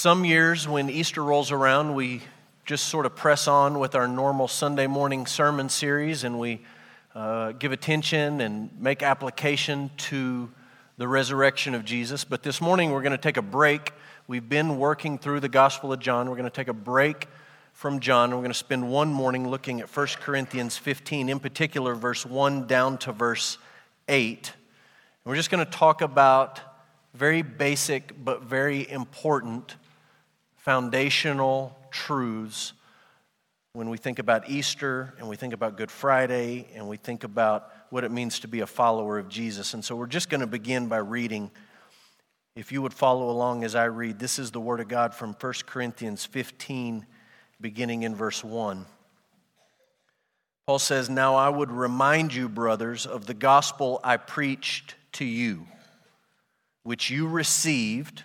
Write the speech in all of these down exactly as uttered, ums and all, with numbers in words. Some years when Easter rolls around, we just sort of press on with our normal Sunday morning sermon series, and we uh, give attention and make application to the resurrection of Jesus. But this morning we're going to take a break. We've been working through the Gospel of John. We're going to take a break from John, and we're going to spend one morning looking at First Corinthians fifteen, in particular verse one down to verse eight. And we're just going to talk about very basic but very important foundational truths when we think about Easter and we think about Good Friday and we think about what it means to be a follower of Jesus. And so we're just going to begin by reading. If you would follow along as I read, this is the Word of God from First Corinthians fifteen, beginning in verse one. Paul says, "Now I would remind you, brothers, of the gospel I preached to you, which you received,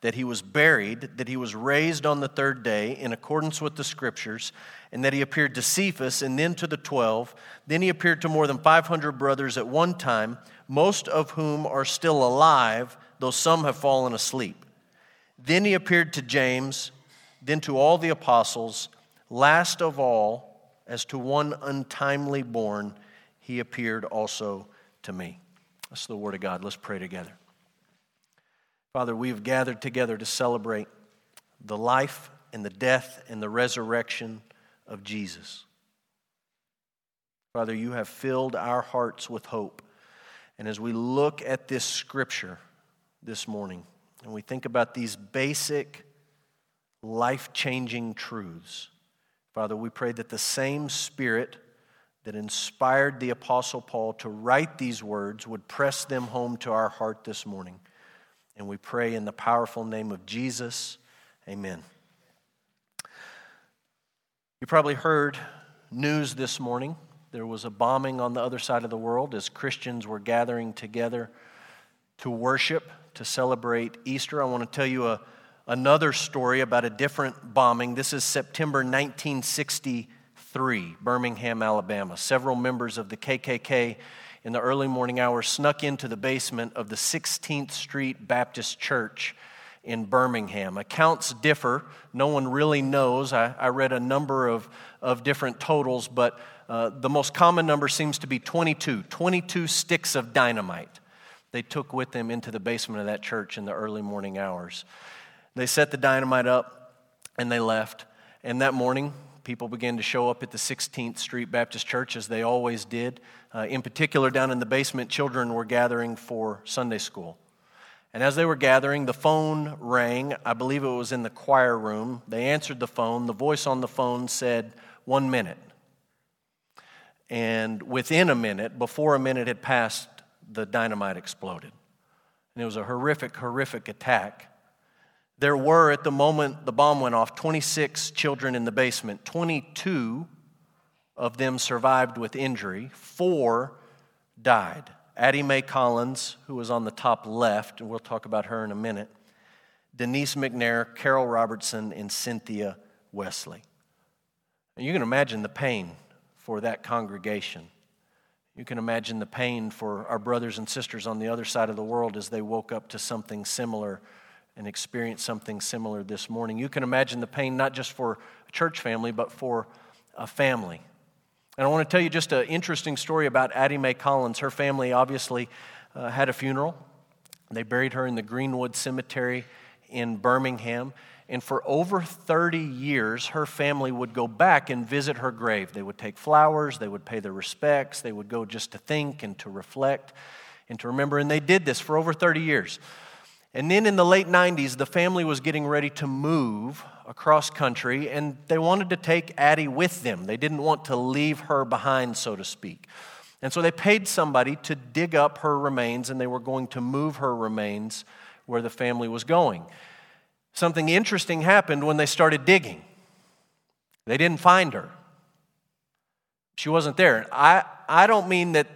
that he was buried, that he was raised on the third day in accordance with the Scriptures, and that he appeared to Cephas and then to the twelve. Then he appeared to more than five hundred brothers at one time, most of whom are still alive, though some have fallen asleep. Then he appeared to James, then to all the apostles. Last of all, as to one untimely born, he appeared also to me." That's the Word of God. Let's pray together. Father, we have gathered together to celebrate the life and the death and the resurrection of Jesus. Father, you have filled our hearts with hope. And as we look at this scripture this morning, and we think about these basic, life-changing truths, Father, we pray that the same Spirit that inspired the Apostle Paul to write these words would press them home to our heart this morning. And we pray in the powerful name of Jesus, amen. You probably heard news this morning. There was a bombing on the other side of the world as Christians were gathering together to worship, to celebrate Easter. I want to tell you a Another story about a different bombing. This is September nineteen sixty-three, Birmingham, Alabama. Several members of the K K K in the early morning hours snuck into the basement of the sixteenth Street Baptist Church in Birmingham. Accounts differ. No one really knows. I, I read a number of, of different totals, but uh, the most common number seems to be twenty-two. twenty-two sticks of dynamite they took with them into the basement of that church in the early morning hours. They set the dynamite up, and they left. And that morning, people began to show up at the sixteenth Street Baptist Church, as they always did. Uh, in particular, down in the basement, children were gathering for Sunday school. And as they were gathering, the phone rang. I believe it was in the choir room. They answered the phone. The voice on the phone said, "One minute." And within a minute, before a minute had passed, the dynamite exploded. And it was a horrific, horrific attack. There were, at the moment the bomb went off, twenty-six children in the basement. twenty-two of them survived with injury. Four died. Addie Mae Collins, who was on the top left, and we'll talk about her in a minute, Denise McNair, Carol Robertson, and Cynthia Wesley. And you can imagine the pain for that congregation. You can imagine the pain for our brothers and sisters on the other side of the world as they woke up to something similar and experience something similar this morning. You can imagine the pain not just for a church family, but for a family. And I want to tell you just an interesting story about Addie Mae Collins. Her family obviously uh, had a funeral. They buried her in the Greenwood Cemetery in Birmingham. And for over thirty years, her family would go back and visit her grave. They would take flowers, they would pay their respects, they would go just to think and to reflect and to remember. And they did this for over thirty years. And then in the late nineties, the family was getting ready to move across country, and they wanted to take Addie with them. They didn't want to leave her behind, so to speak. And so they paid somebody to dig up her remains, and they were going to move her remains where the family was going. Something interesting happened when they started digging. They didn't find her. She wasn't there. I, I don't mean that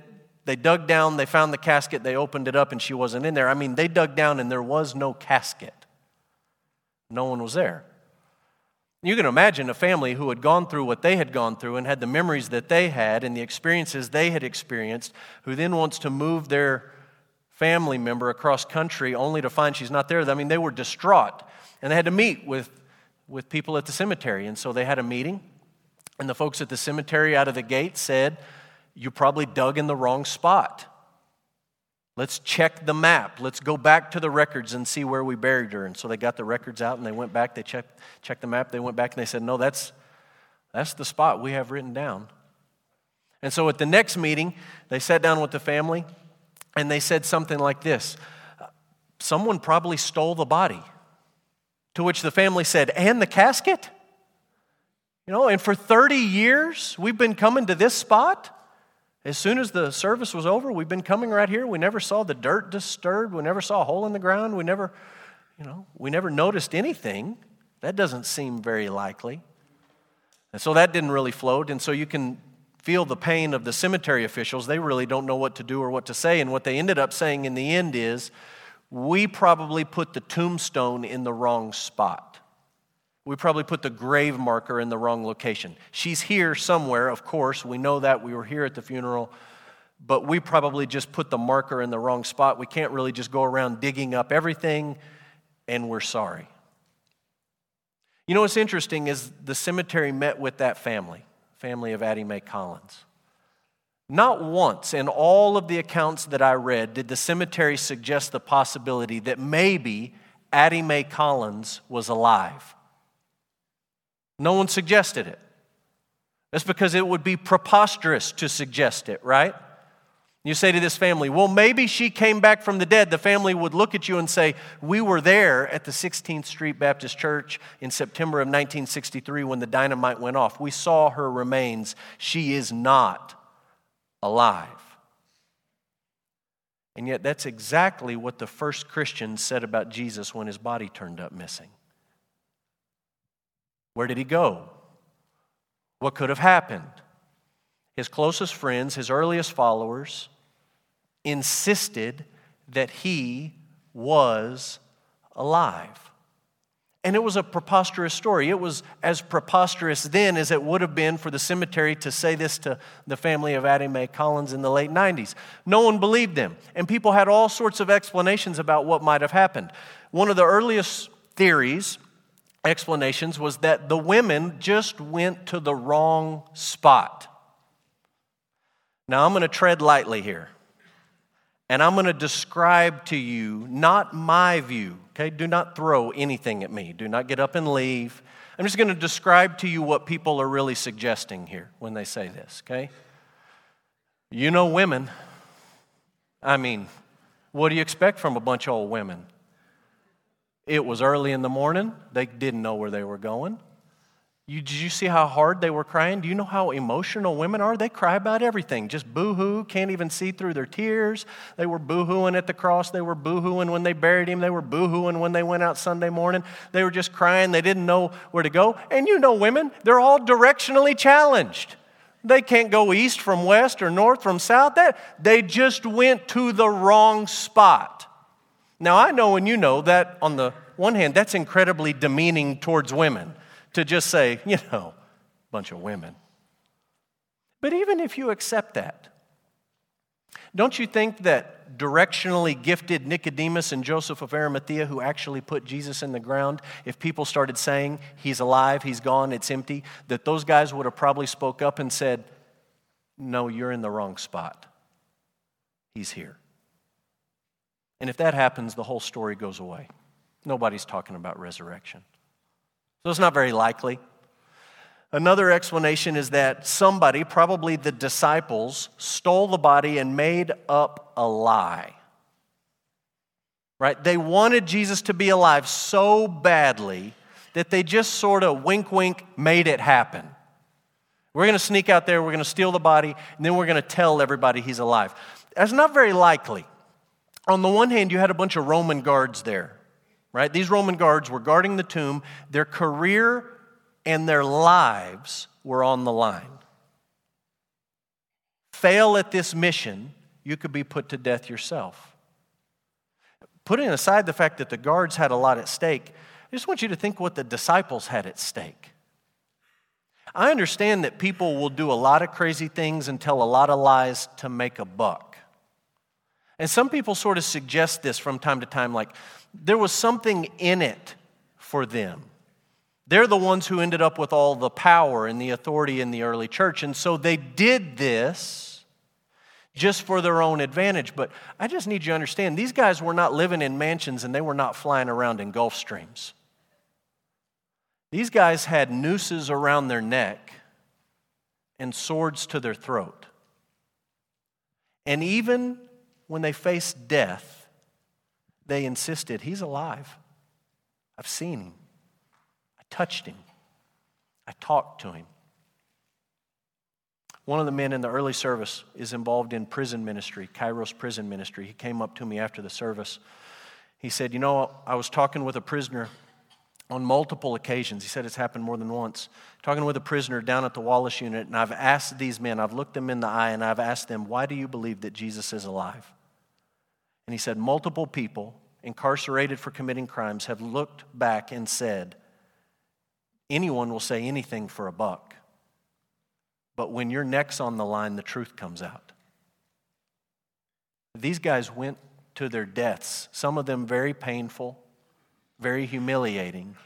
They dug down, they found the casket, they opened it up, and she wasn't in there. I mean, they dug down and there was no casket. No one was there. You can imagine a family who had gone through what they had gone through and had the memories that they had and the experiences they had experienced, who then wants to move their family member across country only to find she's not there. I mean, they were distraught, and they had to meet with, with people at the cemetery. And so they had a meeting, and the folks at the cemetery out of the gate said, "You probably dug in the wrong spot. Let's check the map. Let's go back to the records and see where we buried her." And so they got the records out and they went back. They checked, checked the map. They went back and they said, "No, that's, that's the spot we have written down." And so at the next meeting, they sat down with the family and they said something like this: "Someone probably stole the body." To which the family said, "And the casket? You know, and for thirty years, we've been coming to this spot. As soon as the service was over, we've been coming right here. We never saw the dirt disturbed. We never saw a hole in the ground. We never, you know, we never noticed anything. That doesn't seem very likely." And so that didn't really float. And so you can feel the pain of the cemetery officials. They really don't know what to do or what to say. And what they ended up saying in the end is, "We probably put the tombstone in the wrong spot. We probably put the grave marker in the wrong location. She's here somewhere, of course. We know that. We were here at the funeral. But we probably just put the marker in the wrong spot. We can't really just go around digging up everything, and we're sorry." You know what's interesting is the cemetery met with that family, family of Addie Mae Collins. Not once in all of the accounts that I read did the cemetery suggest the possibility that maybe Addie Mae Collins was alive. No one suggested it. That's because it would be preposterous to suggest it, right? You say to this family, "Well, maybe she came back from the dead." The family would look at you and say, "We were there at the sixteenth Street Baptist Church in September of nineteen sixty-three when the dynamite went off. We saw her remains. She is not alive." And yet that's exactly what the first Christians said about Jesus when his body turned up missing. Where did he go? What could have happened? His closest friends, his earliest followers, insisted that he was alive. And it was a preposterous story. It was as preposterous then as it would have been for the cemetery to say this to the family of Addie Mae Collins in the late nineties. No one believed them. And people had all sorts of explanations about what might have happened. One of the earliest theories explanations was that the women just went to the wrong spot. Now, I'm going to tread lightly here, and I'm going to describe to you not my view, okay? Do not throw anything at me. Do not get up and leave. I'm just going to describe to you what people are really suggesting here when they say this, okay? You know women. I mean, what do you expect from a bunch of old women? It was early in the morning. They didn't know where they were going. You, did you see how hard they were crying? Do you know how emotional women are? They cry about everything. Just boo-hoo, can't even see through their tears. They were boo-hooing at the cross. They were boo-hooing when they buried him. They were boo-hooing when they went out Sunday morning. They were just crying. They didn't know where to go. And you know women, they're all directionally challenged. They can't go east from west or north from south. They just went to the wrong spot. Now, I know and you know that on the one hand, that's incredibly demeaning towards women to just say, you know, bunch of women. But even if you accept that, don't you think that directionally gifted Nicodemus and Joseph of Arimathea, who actually put Jesus in the ground, if people started saying, "He's alive, he's gone, it's empty," that those guys would have probably spoke up and said, "No, you're in the wrong spot. He's here." And if that happens, the whole story goes away. Nobody's talking about resurrection. So it's not very likely. Another explanation is that somebody, probably the disciples, stole the body and made up a lie. Right? They wanted Jesus to be alive so badly that they just sort of, wink, wink, made it happen. We're going to sneak out there, we're going to steal the body, and then we're going to tell everybody he's alive. That's not very likely. On the one hand, you had a bunch of Roman guards there, right? These Roman guards were guarding the tomb. Their career and their lives were on the line. Fail at this mission, you could be put to death yourself. Putting aside the fact that the guards had a lot at stake, I just want you to think what the disciples had at stake. I understand that people will do a lot of crazy things and tell a lot of lies to make a buck. And some people sort of suggest this from time to time, like there was something in it for them. They're the ones who ended up with all the power and the authority in the early church, and so they did this just for their own advantage. But I just need you to understand, these guys were not living in mansions and they were not flying around in Gulf Streams. These guys had nooses around their neck and swords to their throat. And even when they faced death, they insisted, "He's alive. I've seen him. I touched him. I talked to him." One of the men in the early service is involved in prison ministry, Kairos prison ministry. He came up to me after the service. He said, "You know, I was talking with a prisoner on multiple occasions," he said it's happened more than once, "talking with a prisoner down at the Wallace unit, and I've asked these men, I've looked them in the eye, and I've asked them, why do you believe that Jesus is alive?" And he said multiple people incarcerated for committing crimes have looked back and said, anyone will say anything for a buck, but when your neck's on the line, the truth comes out. These guys went to their deaths, some of them very painful, very humiliating,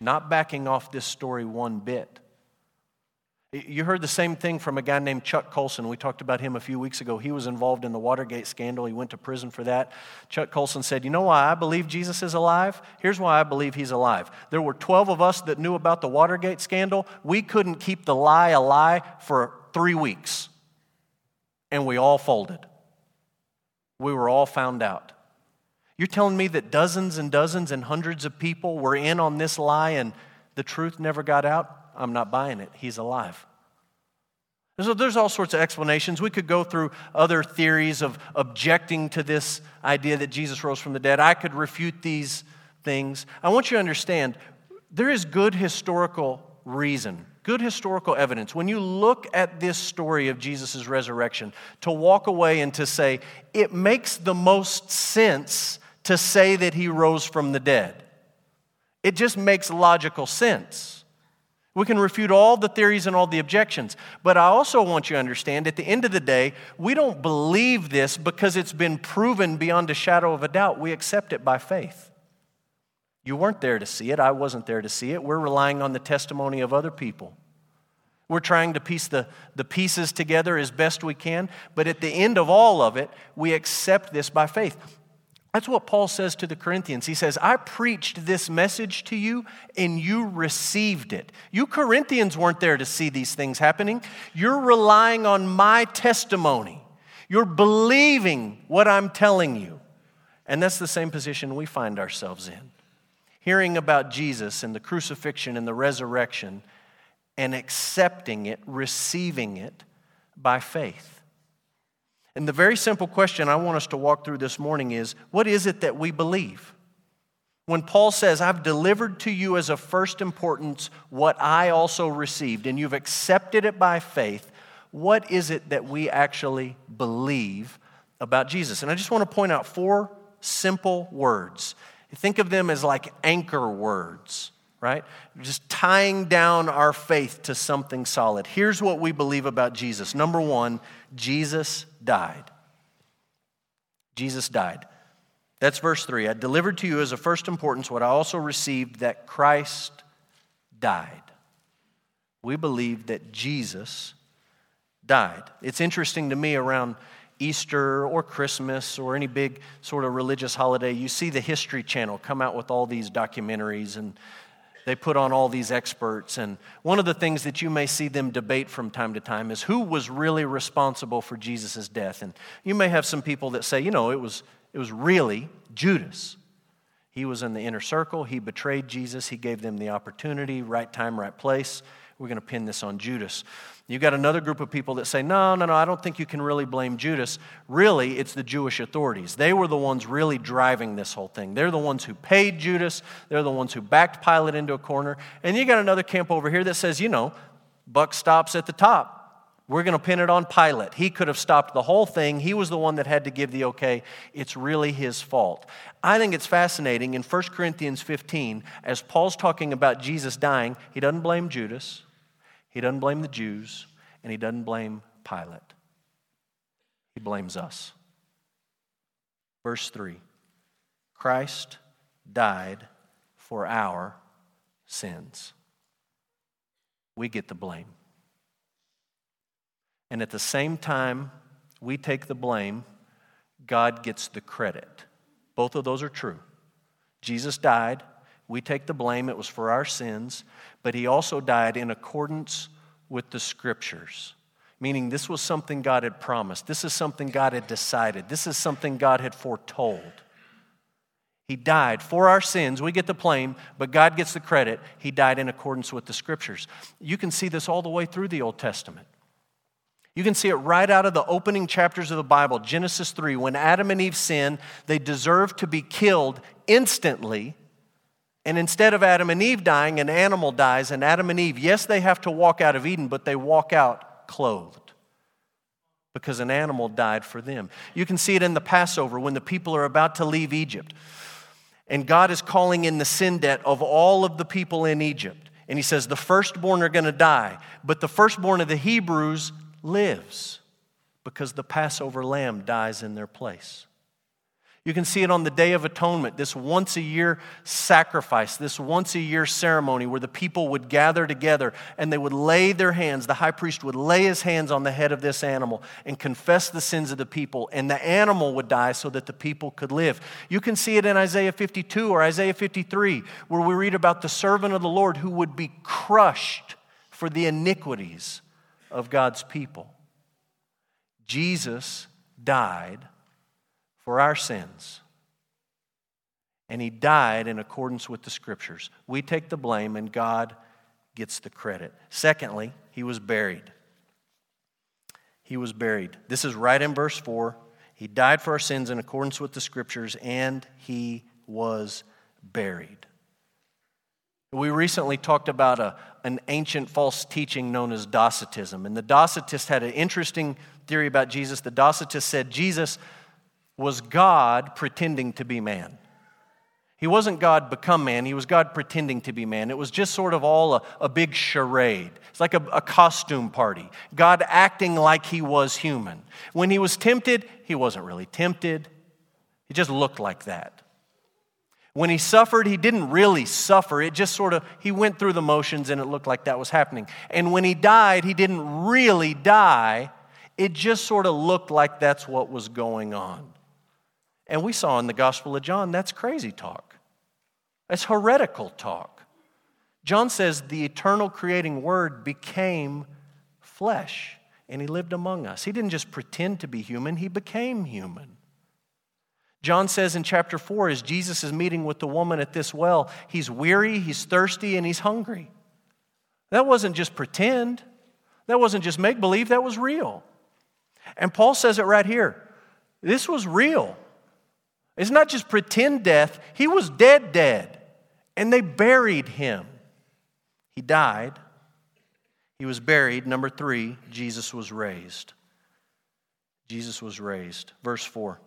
not backing off this story one bit. You heard the same thing from a guy named Chuck Colson. We talked about him a few weeks ago. He was involved in the Watergate scandal. He went to prison for that. Chuck Colson said, "You know why I believe Jesus is alive? Here's why I believe he's alive. There were twelve of us that knew about the Watergate scandal. We couldn't keep the lie a lie for three weeks. And we all folded. We were all found out." You're telling me that dozens and dozens and hundreds of people were in on this lie and the truth never got out? I'm not buying it. He's alive. So there's all sorts of explanations. We could go through other theories of objecting to this idea that Jesus rose from the dead. I could refute these things. I want you to understand, there is good historical reason, good historical evidence. When you look at this story of Jesus' resurrection, to walk away and to say, it makes the most sense to say that he rose from the dead. It just makes logical sense. We can refute all the theories and all the objections. But I also want you to understand, at the end of the day, we don't believe this because it's been proven beyond a shadow of a doubt. We accept it by faith. You weren't there to see it. I wasn't there to see it. We're relying on the testimony of other people. We're trying to piece the, the pieces together as best we can. But at the end of all of it, we accept this by faith. That's what Paul says to the Corinthians. He says, "I preached this message to you and you received it." You Corinthians weren't there to see these things happening. You're relying on my testimony. You're believing what I'm telling you. And that's the same position we find ourselves in. Hearing about Jesus and the crucifixion and the resurrection and accepting it, receiving it by faith. And the very simple question I want us to walk through this morning is, what is it that we believe? When Paul says, "I've delivered to you as of first importance what I also received, and you've accepted it by faith," what is it that we actually believe about Jesus? And I just want to point out four simple words. Think of them as like anchor words, right? Just tying down our faith to something solid. Here's what we believe about Jesus. Number one, Jesus died. Jesus died. That's verse three. "I delivered to you as of first importance what I also received, that Christ died." We believe that Jesus died. It's interesting to me, around Easter or Christmas or any big sort of religious holiday, you see the History Channel come out with all these documentaries, and they put on all these experts. And one of the things that you may see them debate from time to time is who was really responsible for Jesus' death. And you may have some people that say, you know, it was it was really Judas. He was in the inner circle. He betrayed Jesus. He gave them the opportunity, right time, right place. We're going to pin this on Judas. You've got another group of people that say, no, no, no, I don't think you can really blame Judas. Really, it's the Jewish authorities. They were the ones really driving this whole thing. They're the ones who paid Judas. They're the ones who backed Pilate into a corner. And you got another camp over here that says, you know, buck stops at the top. We're going to pin it on Pilate. He could have stopped the whole thing. He was the one that had to give the okay. It's really his fault. I think it's fascinating in First Corinthians fifteen, as Paul's talking about Jesus dying, he doesn't blame Judas, he doesn't blame the Jews, and he doesn't blame Pilate. He blames us. Verse three, Christ died for our sins. We get the blame. And at the same time we take the blame, God gets the credit. Both of those are true. Jesus died. We take the blame. It was for our sins. But he also died in accordance with the Scriptures, meaning this was something God had promised. This is something God had decided. This is something God had foretold. He died for our sins. We get the blame, but God gets the credit. He died in accordance with the Scriptures. You can see this all the way through the Old Testament. You can see it right out of the opening chapters of the Bible, Genesis three. When Adam and Eve sinned, they deserved to be killed instantly. And instead of Adam and Eve dying, an animal dies. And Adam and Eve, yes, they have to walk out of Eden, but they walk out clothed because an animal died for them. You can see it in the Passover when the people are about to leave Egypt. And God is calling in the sin debt of all of the people in Egypt. And he says the firstborn are going to die, but the firstborn of the Hebrews lives because the Passover lamb dies in their place. You can see it on the Day of Atonement, this once-a-year sacrifice, this once-a-year ceremony where the people would gather together and they would lay their hands, the high priest would lay his hands on the head of this animal and confess the sins of the people, and the animal would die so that the people could live. You can see it in Isaiah fifty-two or Isaiah fifty-three where we read about the servant of the Lord who would be crushed for the iniquities of God's people. Jesus died for our sins. And he died in accordance with the Scriptures. We take the blame and God gets the credit. Secondly, he was buried. He was buried. This is right in verse four. He died for our sins in accordance with the Scriptures, and he was buried. We recently talked about a, an ancient false teaching known as Docetism. And the Docetists had an interesting theory about Jesus. The Docetists said Jesus was God pretending to be man. He wasn't God become man. He was God pretending to be man. It was just sort of all a, a big charade. It's like a, a costume party. God acting like he was human. When he was tempted, he wasn't really tempted. He just looked like that. When he suffered, he didn't really suffer. It just sort of, he went through the motions and it looked like that was happening. And when he died, he didn't really die. It just sort of looked like that's what was going on. And we saw in the Gospel of John, that's crazy talk. That's heretical talk. John says the eternal creating Word became flesh and he lived among us. He didn't just pretend to be human, he became human. John says in chapter four, as Jesus is meeting with the woman at this well, he's weary, he's thirsty, and he's hungry. That wasn't just pretend. That wasn't just make-believe. That was real. And Paul says it right here. This was real. It's not just pretend death. He was dead dead, and they buried him. He died. He was buried. Number three, Jesus was raised. Jesus was raised. Verse four.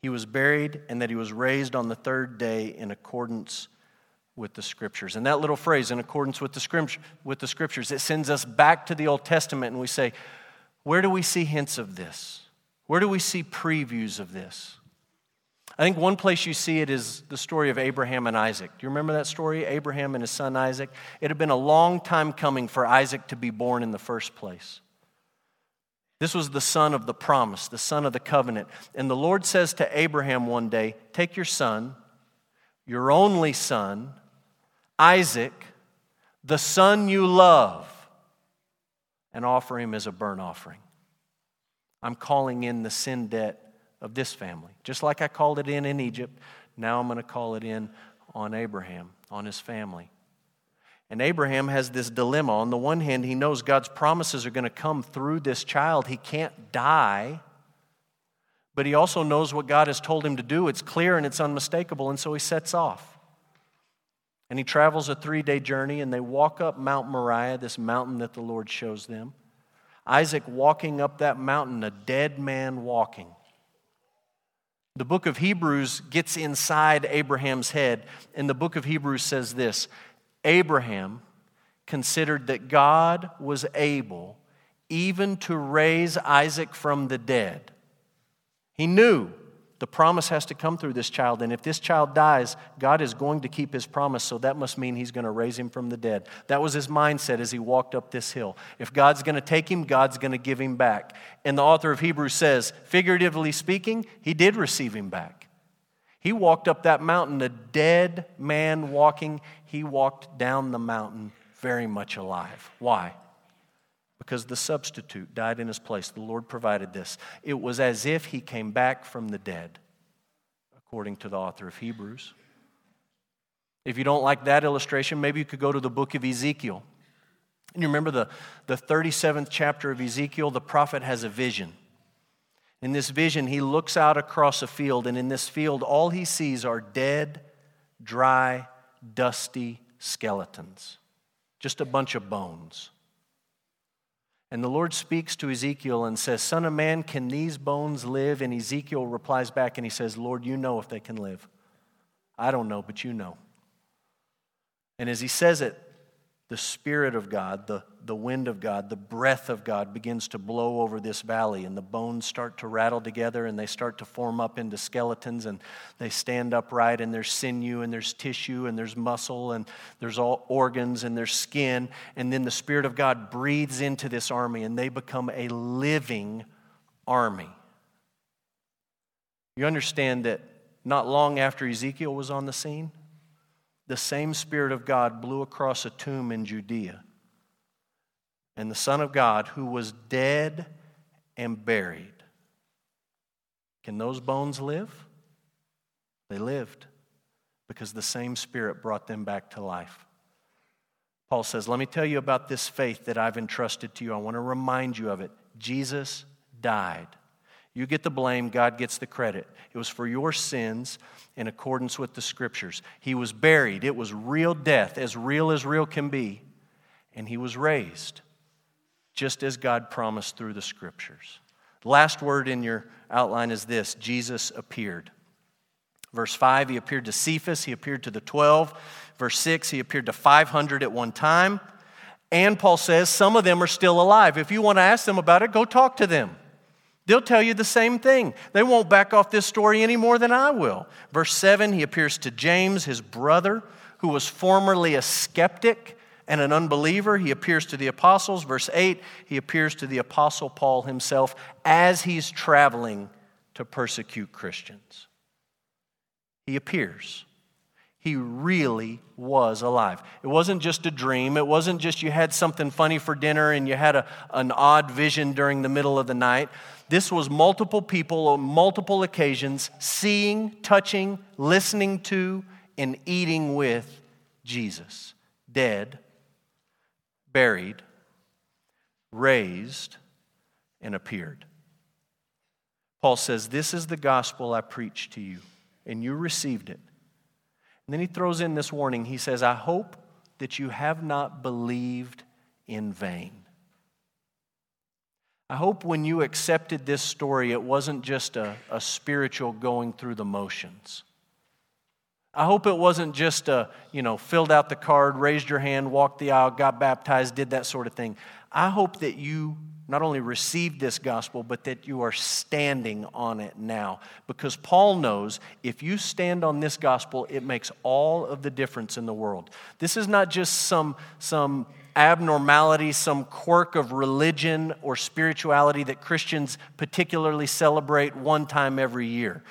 He was buried and that he was raised on the third day in accordance with the Scriptures. And that little phrase, in accordance with the, script, with the Scriptures, it sends us back to the Old Testament and we say, where do we see hints of this? Where do we see previews of this? I think one place you see it is the story of Abraham and Isaac. Do you remember that story? Abraham and his son Isaac. It had been a long time coming for Isaac to be born in the first place. This was the son of the promise, the son of the covenant. And the Lord says to Abraham one day, take your son, your only son, Isaac, the son you love, and offer him as a burnt offering. I'm calling in the sin debt of this family. Just like I called it in in Egypt, now I'm going to call it in on Abraham, on his family. And Abraham has this dilemma. On the one hand, he knows God's promises are going to come through this child. He can't die, but he also knows what God has told him to do. It's clear and it's unmistakable, and so he sets off. And he travels a three-day journey, and they walk up Mount Moriah, this mountain that the Lord shows them. Isaac walking up that mountain, a dead man walking. The book of Hebrews gets inside Abraham's head, and the book of Hebrews says this: Abraham considered that God was able even to raise Isaac from the dead. He knew the promise has to come through this child, and if this child dies, God is going to keep his promise, so that must mean he's going to raise him from the dead. That was his mindset as he walked up this hill. If God's going to take him, God's going to give him back. And the author of Hebrews says, figuratively speaking, he did receive him back. He walked up that mountain, a dead man walking. He walked down the mountain very much alive. Why? Because the substitute died in his place. The Lord provided this. It was as if he came back from the dead, according to the author of Hebrews. If you don't like that illustration, maybe you could go to the book of Ezekiel. And you remember the, the thirty-seventh chapter of Ezekiel, the prophet has a vision. In this vision, he looks out across a field, and in this field, all he sees are dead, dry, dusty skeletons. Just a bunch of bones. And the Lord speaks to Ezekiel and says, Son of man, can these bones live? And Ezekiel replies back and he says, Lord, you know if they can live. I don't know, but you know. And as he says it, the Spirit of God, the, the wind of God, the breath of God begins to blow over this valley, and the bones start to rattle together, and they start to form up into skeletons, and they stand upright, and there's sinew, and there's tissue, and there's muscle, and there's all organs, and there's skin, and then the Spirit of God breathes into this army, and they become a living army. You understand that not long after Ezekiel was on the scene, the same Spirit of God blew across a tomb in Judea. And the Son of God, who was dead and buried, can those bones live? They lived, because the same Spirit brought them back to life. Paul says, let me tell you about this faith that I've entrusted to you. I want to remind you of it. Jesus died. You get the blame, God gets the credit. It was for your sins in accordance with the Scriptures. He was buried. It was real death, as real as real can be. And he was raised, just as God promised through the Scriptures. Last word in your outline is this: Jesus appeared. Verse five, he appeared to Cephas. He appeared to the twelve. Verse six, he appeared to five hundred at one time. And Paul says some of them are still alive. If you want to ask them about it, go talk to them. They'll tell you the same thing. They won't back off this story any more than I will. Verse seven, he appears to James, his brother, who was formerly a skeptic and an unbeliever. He appears to the apostles. Verse eight, he appears to the apostle Paul himself as he's traveling to persecute Christians. He appears. He really was alive. It wasn't just a dream. It wasn't just you had something funny for dinner and you had a, an odd vision during the middle of the night. This was multiple people on multiple occasions seeing, touching, listening to, and eating with Jesus. Dead, buried, raised, and appeared. Paul says, this is the gospel I preached to you, and you received it. And then he throws in this warning. He says, I hope that you have not believed in vain. I hope when you accepted this story, it wasn't just a, a spiritual going through the motions. I hope it wasn't just a, you know, filled out the card, raised your hand, walked the aisle, got baptized, did that sort of thing. I hope that you not only received this gospel, but that you are standing on it now. Because Paul knows if you stand on this gospel, it makes all of the difference in the world. This is not just some, some abnormality, some quirk of religion or spirituality that Christians particularly celebrate one time every year.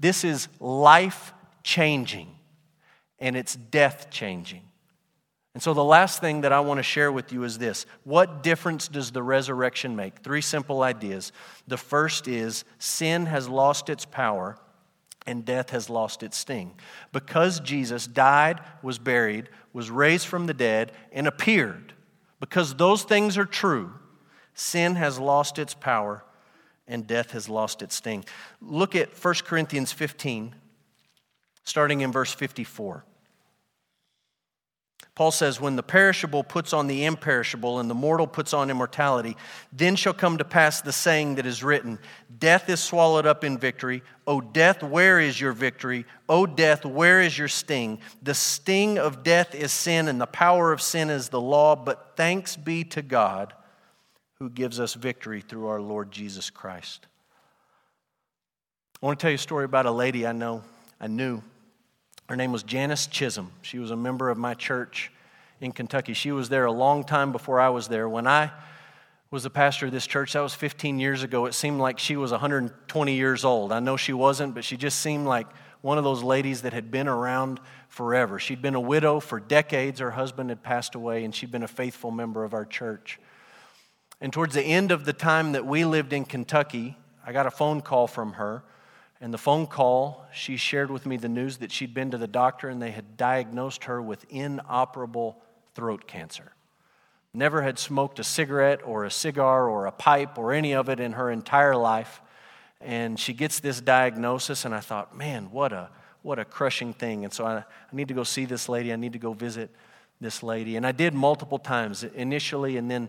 This is life-changing, and it's death-changing. And so the last thing that I want to share with you is this. What difference does the resurrection make? Three simple ideas. The first is sin has lost its power and death has lost its sting. Because Jesus died, was buried, was raised from the dead, and appeared, because those things are true, sin has lost its power and death has lost its sting. Look at First Corinthians fifteen, starting in verse fifty-four. Paul says, when the perishable puts on the imperishable and the mortal puts on immortality, then shall come to pass the saying that is written, death is swallowed up in victory. O death, where is your victory? O death, where is your sting? The sting of death is sin, and the power of sin is the law. But thanks be to God who gives us victory through our Lord Jesus Christ. I want to tell you a story about a lady I know, I knew. Her name was Janice Chisholm. She was a member of my church in Kentucky. She was there a long time before I was there. When I was the pastor of this church, that was fifteen years ago, it seemed like she was one hundred twenty years old. I know she wasn't, but she just seemed like one of those ladies that had been around forever. She'd been a widow for decades. Her husband had passed away, and she'd been a faithful member of our church. And towards the end of the time that we lived in Kentucky, I got a phone call from her. And the phone call, she shared with me the news that she'd been to the doctor and they had diagnosed her with inoperable throat cancer. Never had smoked a cigarette or a cigar or a pipe or any of it in her entire life. And she gets this diagnosis, and I thought, man, what a what a crushing thing. And so I, I need to go see this lady. I need to go visit this lady. And I did multiple times, initially and then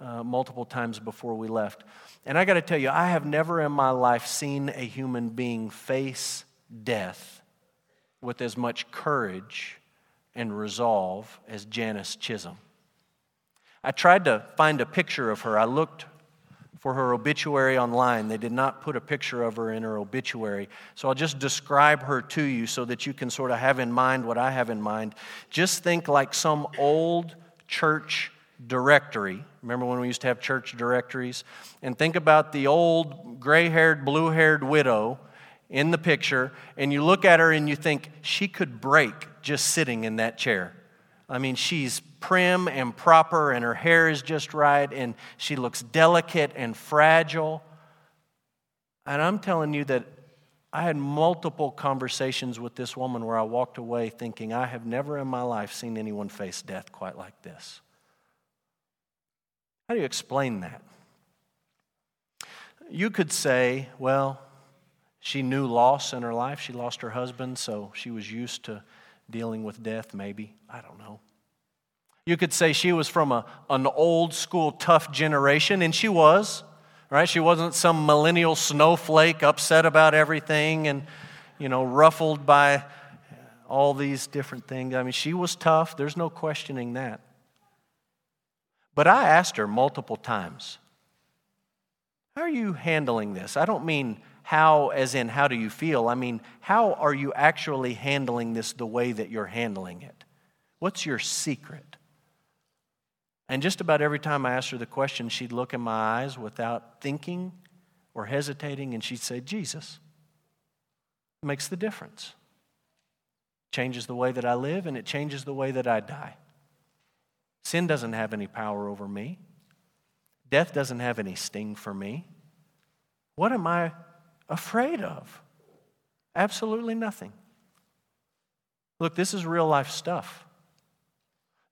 uh, multiple times before we left. And I got to tell you, I have never in my life seen a human being face death with as much courage and resolve as Janice Chisholm. I tried to find a picture of her. I looked for her obituary online. They did not put a picture of her in her obituary. So I'll just describe her to you so that you can sort of have in mind what I have in mind. Just think like some old church directory. Remember when we used to have church directories? And think about the old gray-haired, blue-haired widow in the picture, and you look at her and you think, she could break just sitting in that chair. I mean, she's prim and proper, and her hair is just right, and she looks delicate and fragile. And I'm telling you that I had multiple conversations with this woman where I walked away thinking, I have never in my life seen anyone face death quite like this. How do you explain that? You could say, well, she knew loss in her life. She lost her husband, so she was used to dealing with death, maybe. I don't know. You could say she was from a, an old school tough generation, and she was, right? She wasn't some millennial snowflake upset about everything and, you know, ruffled by all these different things. I mean, she was tough. There's no questioning that. But I asked her multiple times, how are you handling this? I don't mean how as in how do you feel. I mean, how are you actually handling this the way that you're handling it? What's your secret? And just about every time I asked her the question, she'd look in my eyes without thinking or hesitating, and she'd say, Jesus. It makes the difference. It changes the way that I live, and it changes the way that I die. Sin doesn't have any power over me. Death doesn't have any sting for me. What am I afraid of? Absolutely nothing. Look, this is real life stuff.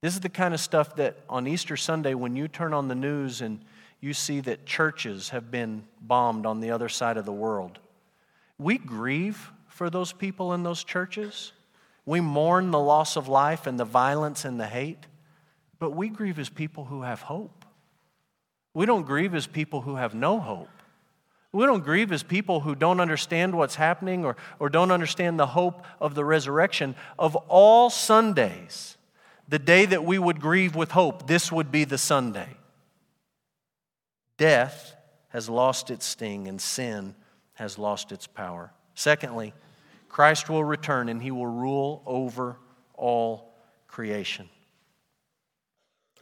This is the kind of stuff that on Easter Sunday, when you turn on the news and you see that churches have been bombed on the other side of the world, we grieve for those people in those churches. We mourn the loss of life and the violence and the hate. But we grieve as people who have hope. We don't grieve as people who have no hope. We don't grieve as people who don't understand what's happening or, or don't understand the hope of the resurrection. Of all Sundays, the day that we would grieve with hope, this would be the Sunday. Death has lost its sting and sin has lost its power. Secondly, Christ will return and he will rule over all creation.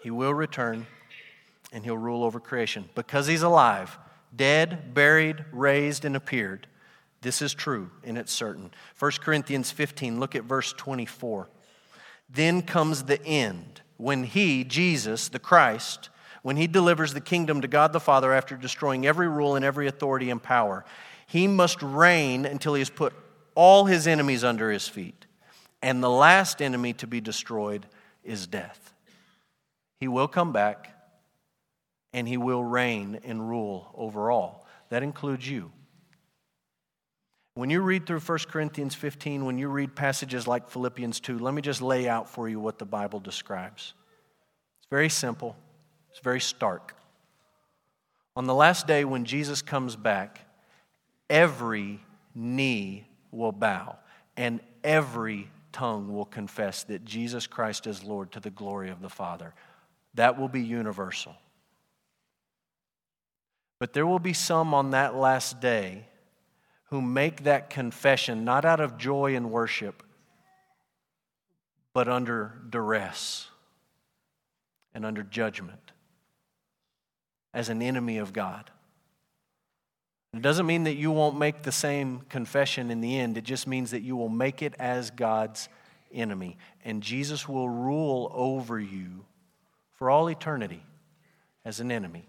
He will return, and he'll rule over creation. Because he's alive, dead, buried, raised, and appeared, this is true, and it's certain. First Corinthians fifteen, look at verse twenty-four. Then comes the end, when he, Jesus, the Christ, when he delivers the kingdom to God the Father after destroying every rule and every authority and power. He must reign until he has put all his enemies under his feet. And the last enemy to be destroyed is death. He will come back, and he will reign and rule over all. That includes you. When you read through First Corinthians fifteen, when you read passages like Philippians two, let me just lay out for you what the Bible describes. It's very simple. It's very stark. On the last day when Jesus comes back, every knee will bow and every tongue will confess that Jesus Christ is Lord to the glory of the Father. That will be universal. But there will be some on that last day who make that confession not out of joy and worship, but under duress and under judgment as an enemy of God. It doesn't mean that you won't make the same confession in the end. It just means that you will make it as God's enemy. And Jesus will rule over you for all eternity as an enemy.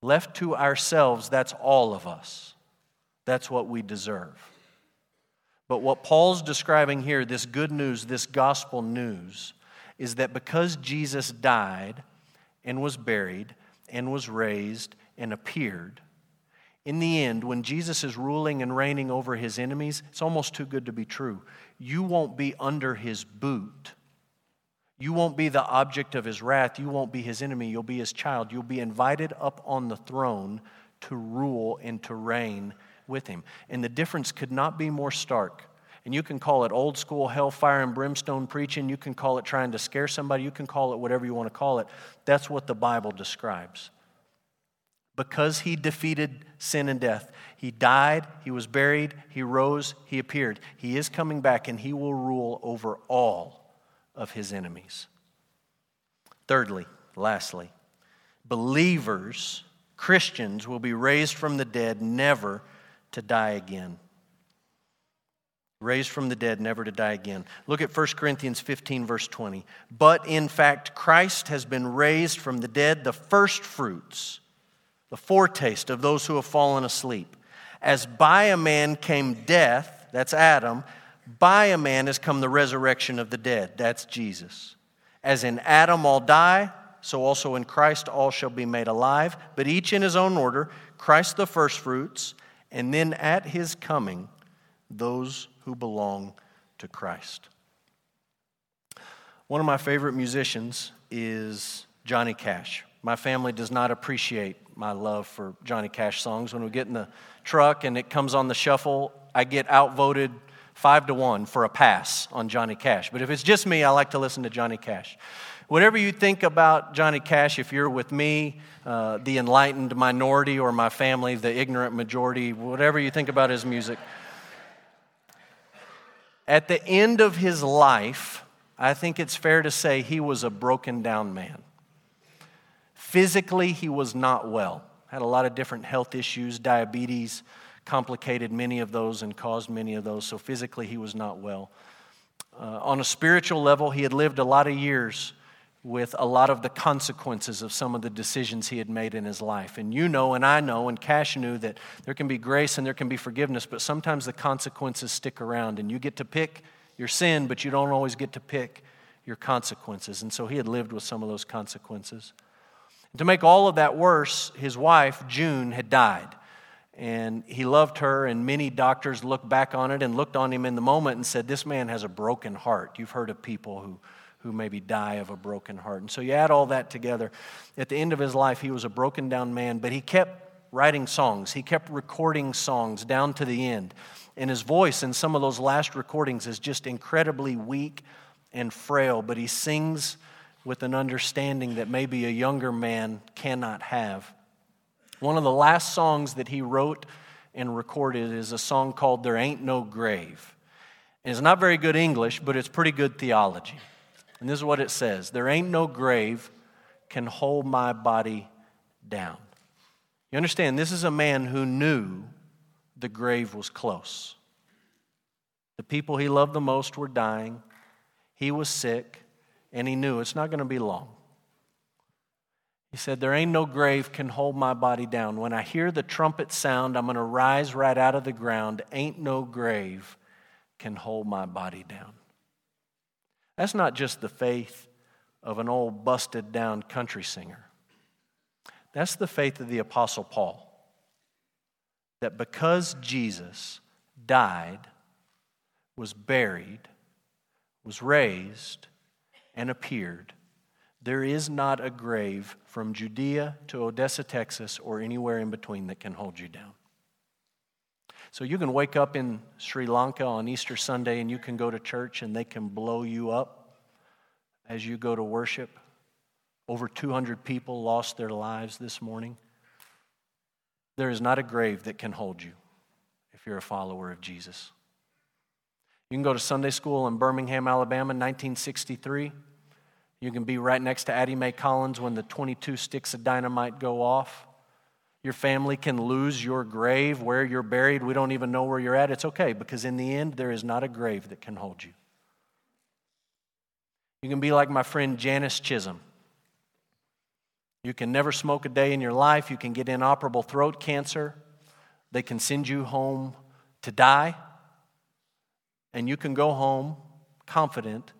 Left to ourselves, that's all of us. That's what we deserve. But what Paul's describing here, this good news, this gospel news, is that because Jesus died and was buried and was raised and appeared, in the end, when Jesus is ruling and reigning over his enemies, it's almost too good to be true. You won't be under his boot. You won't be the object of his wrath. You won't be his enemy. You'll be his child. You'll be invited up on the throne to rule and to reign with him. And the difference could not be more stark. And you can call it old school hellfire and brimstone preaching. You can call it trying to scare somebody. You can call it whatever you want to call it. That's what the Bible describes. Because he defeated sin and death. He died, he was buried, he rose, he appeared. He is coming back and he will rule over all of his enemies. Thirdly, lastly, believers, Christians, will be raised from the dead never to die again. Raised from the dead, never to die again. Look at First Corinthians fifteen, verse twenty. But in fact, Christ has been raised from the dead, the first fruits, the foretaste of those who have fallen asleep. As by a man came death, that's Adam, by a man has come the resurrection of the dead, that's Jesus. As in Adam all die, so also in Christ all shall be made alive, but each in his own order, Christ the firstfruits, and then at his coming, those who belong to Christ. One of my favorite musicians is Johnny Cash. My family does not appreciate my love for Johnny Cash songs. When we get in the truck and it comes on the shuffle, I get outvoted five to one for a pass on Johnny Cash. But if it's just me, I like to listen to Johnny Cash. Whatever you think about Johnny Cash, if you're with me, uh, the enlightened minority, or my family, the ignorant majority, whatever you think about his music, at the end of his life, I think it's fair to say he was a broken down man. Physically, he was not well. Had a lot of different health issues. Diabetes complicated many of those and caused many of those. So physically, he was not well. Uh, on a spiritual level, he had lived a lot of years with a lot of the consequences of some of the decisions he had made in his life. And you know, and I know, and Cash knew that there can be grace and there can be forgiveness, but sometimes the consequences stick around. And you get to pick your sin, but you don't always get to pick your consequences. And so he had lived with some of those consequences. To make all of that worse, his wife, June, had died. And he loved her, and many doctors looked back on it and looked on him in the moment and said, this man has a broken heart. You've heard of people who, who maybe die of a broken heart. And so you add all that together. At the end of his life, he was a broken down man, but he kept writing songs. He kept recording songs down to the end. And his voice in some of those last recordings is just incredibly weak and frail, but he sings with an understanding that maybe a younger man cannot have. One of the last songs that he wrote and recorded is a song called There Ain't No Grave. And it's not very good English, but it's pretty good theology. And this is what it says. There ain't no grave can hold my body down. You understand, this is a man who knew the grave was close. The people he loved the most were dying. He was sick. And he knew it's not going to be long. He said, there ain't no grave can hold my body down. When I hear the trumpet sound, I'm going to rise right out of the ground. Ain't no grave can hold my body down. That's not just the faith of an old busted down country singer. That's the faith of the Apostle Paul. that because Jesus died, was buried, was raised, and appeared, there is not a grave from Judea to Odessa, Texas, or anywhere in between that can hold you down. So you can wake up in Sri Lanka on Easter Sunday and you can go to church and they can blow you up as you go to worship. Over two hundred people lost their lives this morning. There is not a grave that can hold you if you're a follower of Jesus. You can go to Sunday school in Birmingham, Alabama, nineteen sixty-three. You can be right next to Addie Mae Collins when the twenty-two sticks of dynamite go off. Your family can lose your grave, where you're buried. We don't even know where you're at. It's okay, because in the end, there is not a grave that can hold you. You can be like my friend Janice Chisholm. You can never smoke a day in your life. You can get inoperable throat cancer. They can send you home to die. And you can go home confident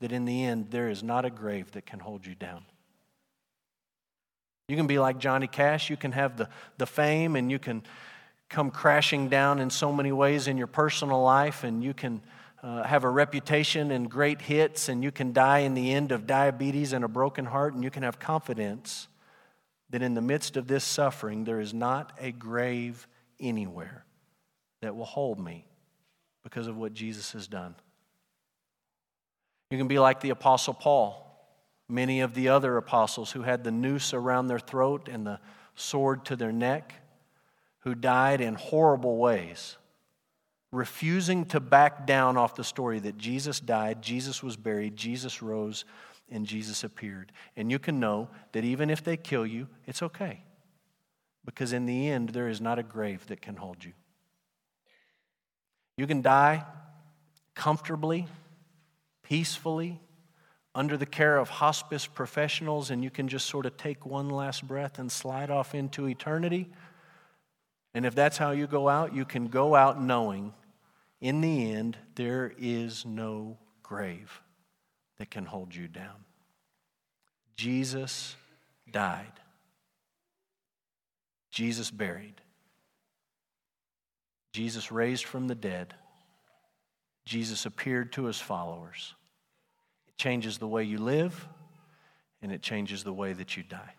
that in the end, there is not a grave that can hold you down. You can be like Johnny Cash. You can have the, the fame and you can come crashing down in so many ways in your personal life, and you can uh, have a reputation and great hits, and you can die in the end of diabetes and a broken heart, and you can have confidence that in the midst of this suffering, there is not a grave anywhere that will hold me because of what Jesus has done. You can be like the Apostle Paul. Many of the other apostles who had the noose around their throat and the sword to their neck, who died in horrible ways, refusing to back down off the story that Jesus died, Jesus was buried, Jesus rose, and Jesus appeared. And you can know that even if they kill you, it's okay, because in the end, there is not a grave that can hold you. You can die comfortably, peacefully, under the care of hospice professionals, and you can just sort of take one last breath and slide off into eternity. And if that's how you go out, you can go out knowing, in the end, there is no grave that can hold you down. Jesus died. Jesus buried. Jesus raised from the dead. Jesus appeared to his followers. Changes the way you live, and it changes the way that you die.